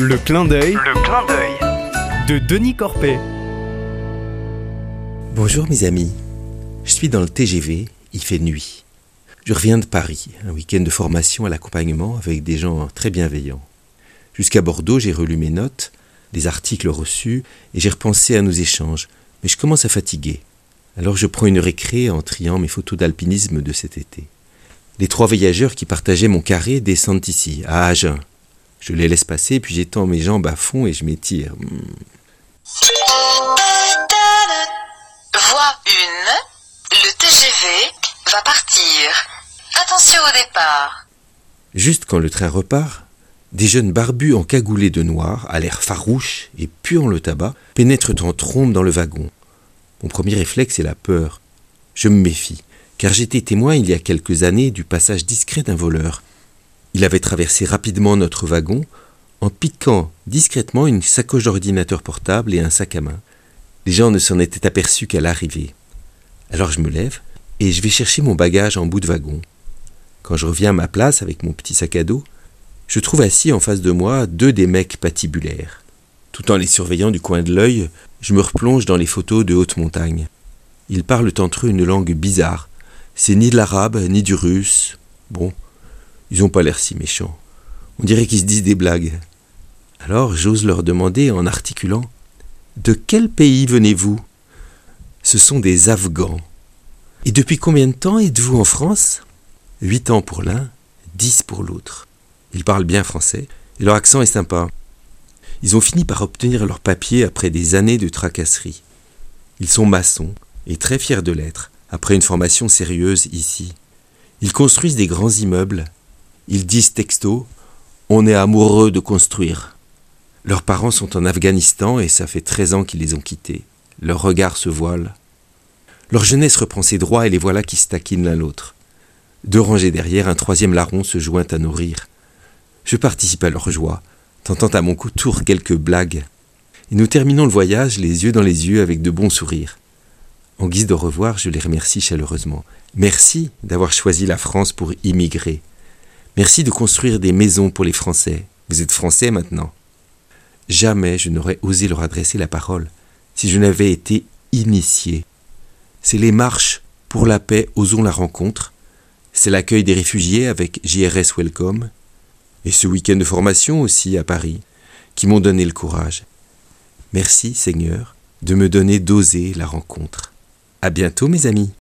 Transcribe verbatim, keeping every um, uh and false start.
Le clin d'œil. Le clin d'œil de Denis Corpet. Bonjour mes amis, je suis dans le T G V, il fait nuit. Je reviens de Paris, un week-end de formation à l'accompagnement avec des gens très bienveillants. Jusqu'à Bordeaux, j'ai relu mes notes, des articles reçus et j'ai repensé à nos échanges, mais je commence à fatiguer. Alors je prends une récré en triant mes photos d'alpinisme de cet été. Les trois voyageurs qui partageaient mon carré descendent ici, à Agen. Je les laisse passer, puis j'étends mes jambes à fond et je m'étire. Voie un, le T G V va partir. Attention au départ. Juste quand le train repart, des jeunes barbus en cagoulé de noir, à l'air farouche et puant le tabac, pénètrent en trombe dans le wagon. Mon premier réflexe est la peur. Je me méfie, car j'étais témoin il y a quelques années du passage discret d'un voleur. Il avait traversé rapidement notre wagon en piquant discrètement une sacoche d'ordinateur portable et un sac à main. Les gens ne s'en étaient aperçus qu'à l'arrivée. Alors je me lève et je vais chercher mon bagage en bout de wagon. Quand je reviens à ma place avec mon petit sac à dos, je trouve assis en face de moi deux des mecs patibulaires. Tout en les surveillant du coin de l'œil, je me replonge dans les photos de haute montagne. Ils parlent entre eux une langue bizarre. C'est ni de l'arabe, ni du russe. Bon, ils n'ont pas l'air si méchants. On dirait qu'ils se disent des blagues. Alors j'ose leur demander en articulant « De quel pays venez-vous » Ce sont des Afghans. « Et depuis combien de temps êtes-vous en France ?» Huit ans pour l'un, dix pour l'autre. Ils parlent bien français et leur accent est sympa. Ils ont fini par obtenir leurs papiers après des années de tracasseries. Ils sont maçons et très fiers de l'être, après une formation sérieuse ici. Ils construisent des grands immeubles. Ils disent texto « On est amoureux de construire ». Leurs parents sont en Afghanistan et ça fait treize ans qu'ils les ont quittés. Leurs regards se voilent. Leur jeunesse reprend ses droits et les voilà qui se taquinent l'un l'autre. Deux rangées derrière, un troisième larron se joint à nos rires. Je participe à leur joie, tentant à mon tour quelques blagues. Et nous terminons le voyage, les yeux dans les yeux, avec de bons sourires. En guise de revoir, je les remercie chaleureusement. Merci d'avoir choisi la France pour immigrer. Merci de construire des maisons pour les Français. Vous êtes Français maintenant. Jamais je n'aurais osé leur adresser la parole si je n'avais été initié. C'est les marches pour la paix, osons la rencontre. C'est l'accueil des réfugiés avec J R S Welcome. Et ce week-end de formation aussi à Paris, qui m'ont donné le courage. Merci Seigneur de me donner d'oser la rencontre. À bientôt mes amis.